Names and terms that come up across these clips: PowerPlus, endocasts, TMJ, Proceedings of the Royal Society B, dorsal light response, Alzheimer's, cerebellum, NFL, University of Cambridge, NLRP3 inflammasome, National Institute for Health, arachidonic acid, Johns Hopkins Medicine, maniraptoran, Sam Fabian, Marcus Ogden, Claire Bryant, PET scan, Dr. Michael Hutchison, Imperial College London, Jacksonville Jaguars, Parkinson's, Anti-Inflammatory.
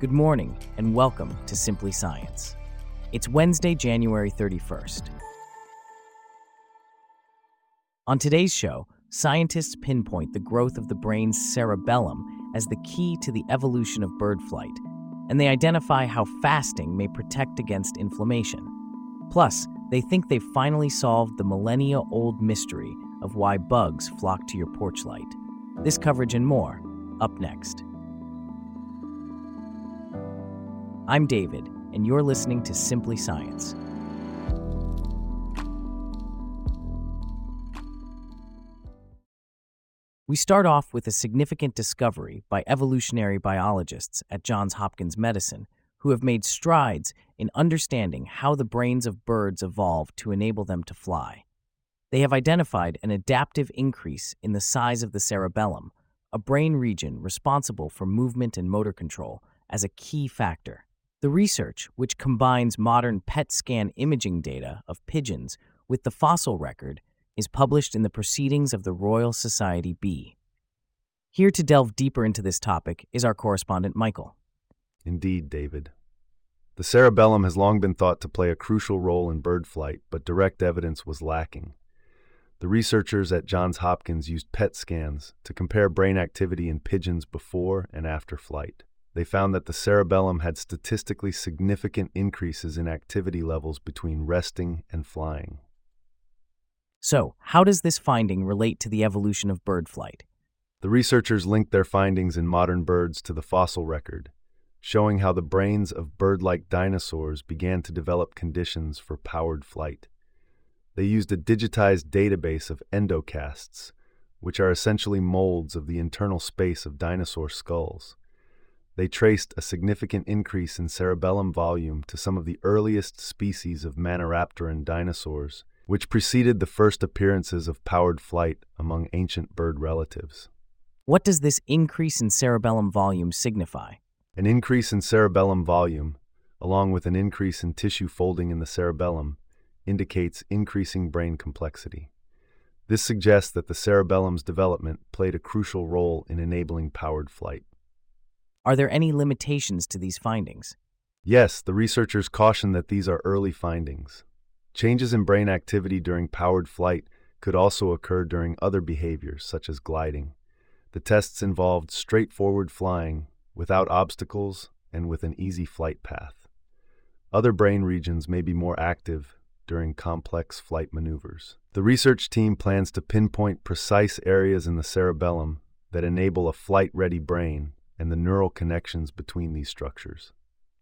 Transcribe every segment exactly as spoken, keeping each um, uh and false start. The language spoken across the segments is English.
Good morning, and welcome to Simply Science. It's Wednesday, January thirty-first. On today's show, scientists pinpoint the growth of the brain's cerebellum as the key to the evolution of bird flight, and they identify how fasting may protect against inflammation. Plus, they think they've finally solved the millennia-old mystery of why bugs flock to your porch light. This coverage and more, up next. I'm David, and you're listening to Simply Science. We start off with a significant discovery by evolutionary biologists at Johns Hopkins Medicine, who have made strides in understanding how the brains of birds evolved to enable them to fly. They have identified an adaptive increase in the size of the cerebellum, a brain region responsible for movement and motor control, as a key factor. The research, which combines modern P E T scan imaging data of pigeons with the fossil record, is published in the Proceedings of the Royal Society B. Here to delve deeper into this topic is our correspondent Michael. Indeed, David. The cerebellum has long been thought to play a crucial role in bird flight, but direct evidence was lacking. The researchers at Johns Hopkins used P E T scans to compare brain activity in pigeons before and after flight. They found that the cerebellum had statistically significant increases in activity levels between resting and flying. So, how does this finding relate to the evolution of bird flight? The researchers linked their findings in modern birds to the fossil record, showing how the brains of bird-like dinosaurs began to develop conditions for powered flight. They used a digitized database of endocasts, which are essentially molds of the internal space of dinosaur skulls. They traced a significant increase in cerebellum volume to some of the earliest species of maniraptoran dinosaurs, which preceded the first appearances of powered flight among ancient bird relatives. What does this increase in cerebellum volume signify? An increase in cerebellum volume, along with an increase in tissue folding in the cerebellum, indicates increasing brain complexity. This suggests that the cerebellum's development played a crucial role in enabling powered flight. Are there any limitations to these findings? Yes, the researchers caution that these are early findings. Changes in brain activity during powered flight could also occur during other behaviors, such as gliding. The tests involved straightforward flying, without obstacles, and with an easy flight path. Other brain regions may be more active during complex flight maneuvers. The research team plans to pinpoint precise areas in the cerebellum that enable a flight-ready brain and the neural connections between these structures.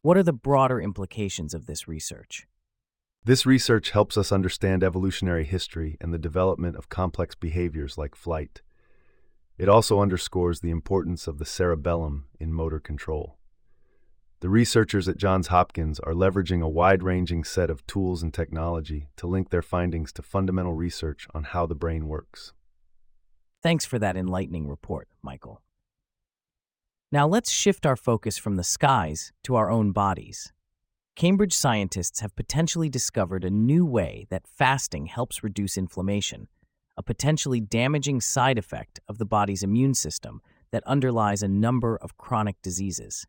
What are the broader implications of this research? This research helps us understand evolutionary history and the development of complex behaviors like flight. It also underscores the importance of the cerebellum in motor control. The researchers at Johns Hopkins are leveraging a wide-ranging set of tools and technology to link their findings to fundamental research on how the brain works. Thanks for that enlightening report, Michael. Now let's shift our focus from the skies to our own bodies. Cambridge scientists have potentially discovered a new way that fasting helps reduce inflammation, a potentially damaging side effect of the body's immune system that underlies a number of chronic diseases.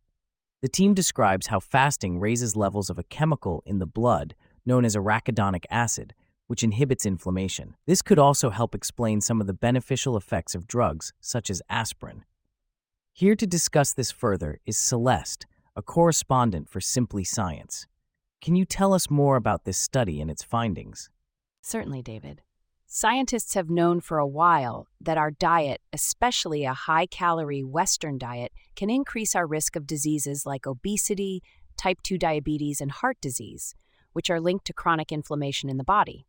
The team describes how fasting raises levels of a chemical in the blood known as arachidonic acid, which inhibits inflammation. This could also help explain some of the beneficial effects of drugs such as aspirin. Here to discuss this further is Celeste, a correspondent for Simply Science. Can you tell us more about this study and its findings? Certainly, David. Scientists have known for a while that our diet, especially a high-calorie Western diet, can increase our risk of diseases like obesity, type two diabetes, and heart disease, which are linked to chronic inflammation in the body.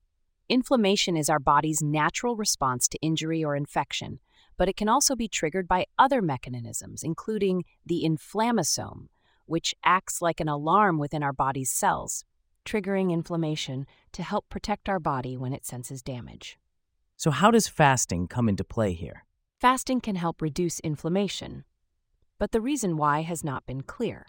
Inflammation is our body's natural response to injury or infection, but it can also be triggered by other mechanisms, including the inflammasome, which acts like an alarm within our body's cells, triggering inflammation to help protect our body when it senses damage. So how does fasting come into play here? Fasting can help reduce inflammation, but the reason why has not been clear.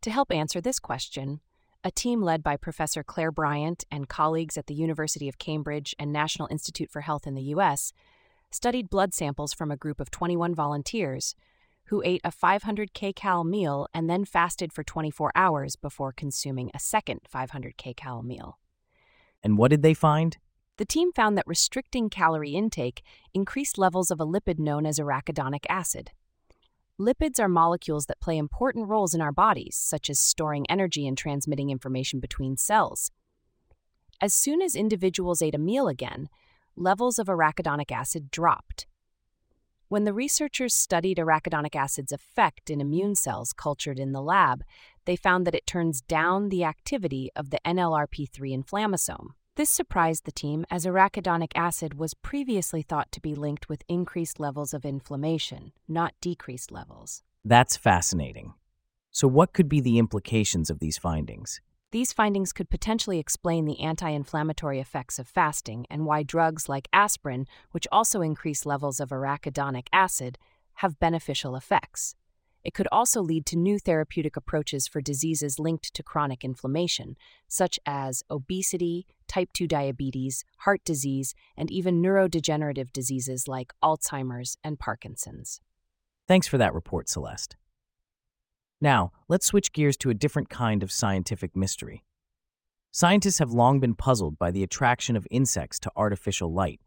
To help answer this question, a team led by Professor Claire Bryant and colleagues at the University of Cambridge and National Institute for Health in the U S studied blood samples from a group of twenty-one volunteers who ate a five hundred kilocal meal and then fasted for twenty-four hours before consuming a second five hundred kilocal meal. And what did they find? The team found that restricting calorie intake increased levels of a lipid known as arachidonic acid. Lipids are molecules that play important roles in our bodies, such as storing energy and transmitting information between cells. As soon as individuals ate a meal again, levels of arachidonic acid dropped. When the researchers studied arachidonic acid's effect in immune cells cultured in the lab, they found that it turns down the activity of the N L R P three inflammasome. This surprised the team, as arachidonic acid was previously thought to be linked with increased levels of inflammation, not decreased levels. That's fascinating. So what could be the implications of these findings? These findings could potentially explain the anti-inflammatory effects of fasting and why drugs like aspirin, which also increase levels of arachidonic acid, have beneficial effects. It could also lead to new therapeutic approaches for diseases linked to chronic inflammation, such as obesity, type two diabetes, heart disease, and even neurodegenerative diseases like Alzheimer's and Parkinson's. Thanks for that report, Celeste. Now, let's switch gears to a different kind of scientific mystery. Scientists have long been puzzled by the attraction of insects to artificial light.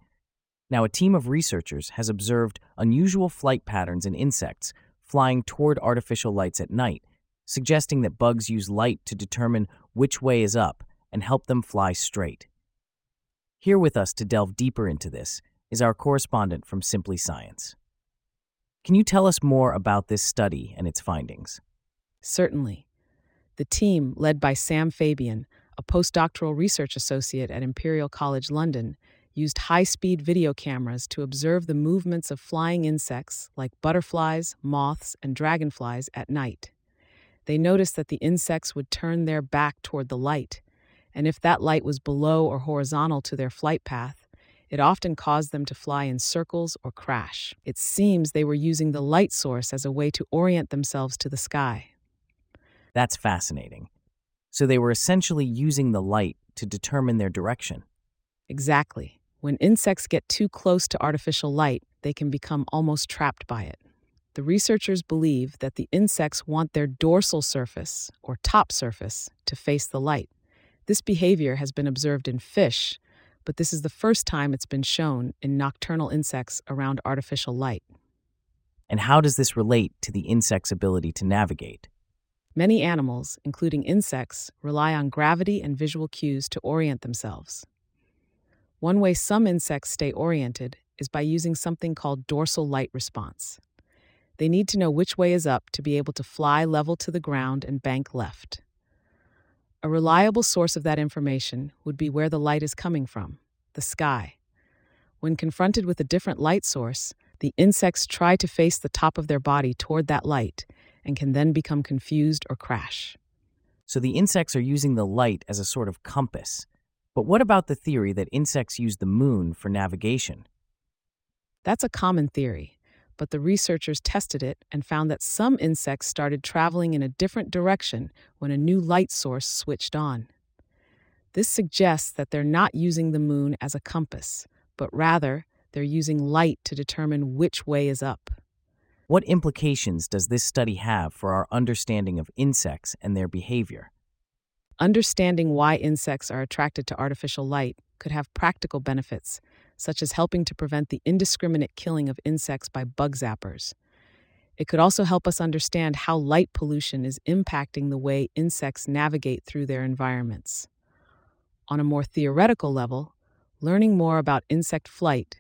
Now, a team of researchers has observed unusual flight patterns in insects flying toward artificial lights at night, suggesting that bugs use light to determine which way is up and help them fly straight. Here with us to delve deeper into this is our correspondent from Simply Science. Can you tell us more about this study and its findings? Certainly. The team, led by Sam Fabian, a postdoctoral research associate at Imperial College London, used high-speed video cameras to observe the movements of flying insects like butterflies, moths, and dragonflies at night. They noticed that the insects would turn their back toward the light, and if that light was below or horizontal to their flight path, it often caused them to fly in circles or crash. It seems they were using the light source as a way to orient themselves to the sky. That's fascinating. So they were essentially using the light to determine their direction. Exactly. When insects get too close to artificial light, they can become almost trapped by it. The researchers believe that the insects want their dorsal surface, or top surface, to face the light. This behavior has been observed in fish, but this is the first time it's been shown in nocturnal insects around artificial light. And how does this relate to the insect's ability to navigate? Many animals, including insects, rely on gravity and visual cues to orient themselves. One way some insects stay oriented is by using something called dorsal light response. They need to know which way is up to be able to fly level to the ground and bank left. A reliable source of that information would be where the light is coming from, the sky. When confronted with a different light source, the insects try to face the top of their body toward that light, and can then become confused or crash. So the insects are using the light as a sort of compass. But what about the theory that insects use the moon for navigation? That's a common theory, but the researchers tested it and found that some insects started traveling in a different direction when a new light source switched on. This suggests that they're not using the moon as a compass, but rather they're using light to determine which way is up. What implications does this study have for our understanding of insects and their behavior? Understanding why insects are attracted to artificial light could have practical benefits, such as helping to prevent the indiscriminate killing of insects by bug zappers. It could also help us understand how light pollution is impacting the way insects navigate through their environments. On a more theoretical level, learning more about insect flight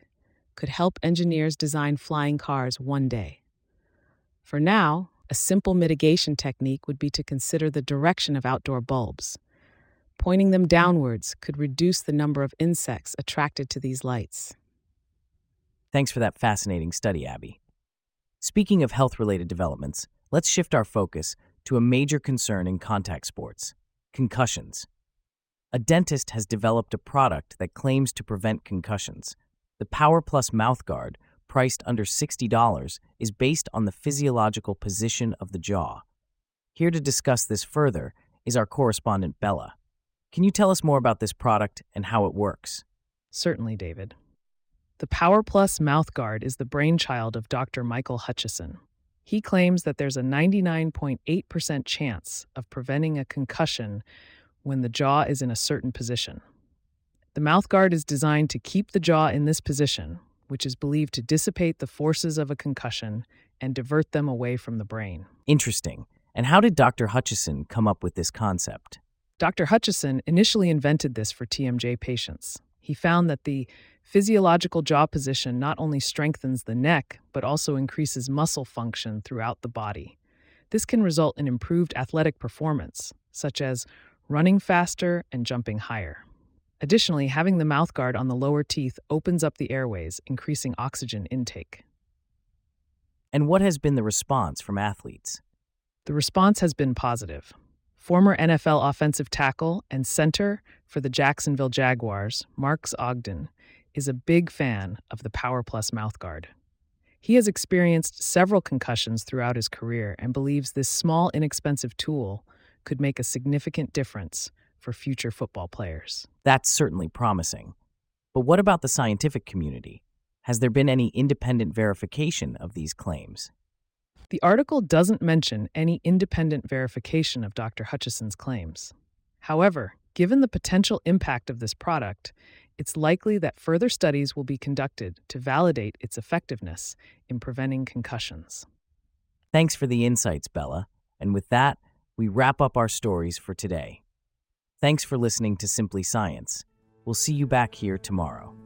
could help engineers design flying cars one day. For now, a simple mitigation technique would be to consider the direction of outdoor bulbs. Pointing them downwards could reduce the number of insects attracted to these lights. Thanks for that fascinating study, Abby. Speaking of health-related developments, let's shift our focus to a major concern in contact sports: concussions. A dentist has developed a product that claims to prevent concussions. The PowerPlus mouthguard, priced under sixty dollars, is based on the physiological position of the jaw. Here to discuss this further is our correspondent, Bella. Can you tell us more about this product and how it works? Certainly, David. The PowerPlus mouthguard is the brainchild of Doctor Michael Hutchison, He claims that there's a ninety-nine point eight percent chance of preventing a concussion when the jaw is in a certain position. The mouthguard is designed to keep the jaw in this position, which is believed to dissipate the forces of a concussion and divert them away from the brain. Interesting. And how did Doctor Hutchison come up with this concept? Doctor Hutchison initially invented this for T M J patients. He found that the physiological jaw position not only strengthens the neck, but also increases muscle function throughout the body. This can result in improved athletic performance, such as running faster and jumping higher. Additionally, having the mouthguard on the lower teeth opens up the airways, increasing oxygen intake. And what has been the response from athletes? The response has been positive. Former N F L offensive tackle and center for the Jacksonville Jaguars, Marcus Ogden, is a big fan of the PowerPlus mouthguard. He has experienced several concussions throughout his career and believes this small, inexpensive tool could make a significant difference for future football players. That's certainly promising. But what about the scientific community? Has there been any independent verification of these claims? The article doesn't mention any independent verification of Doctor Hutchison's claims. However, given the potential impact of this product, it's likely that further studies will be conducted to validate its effectiveness in preventing concussions. Thanks for the insights, Bella. And with that, we wrap up our stories for today. Thanks for listening to Simply Science. We'll see you back here tomorrow.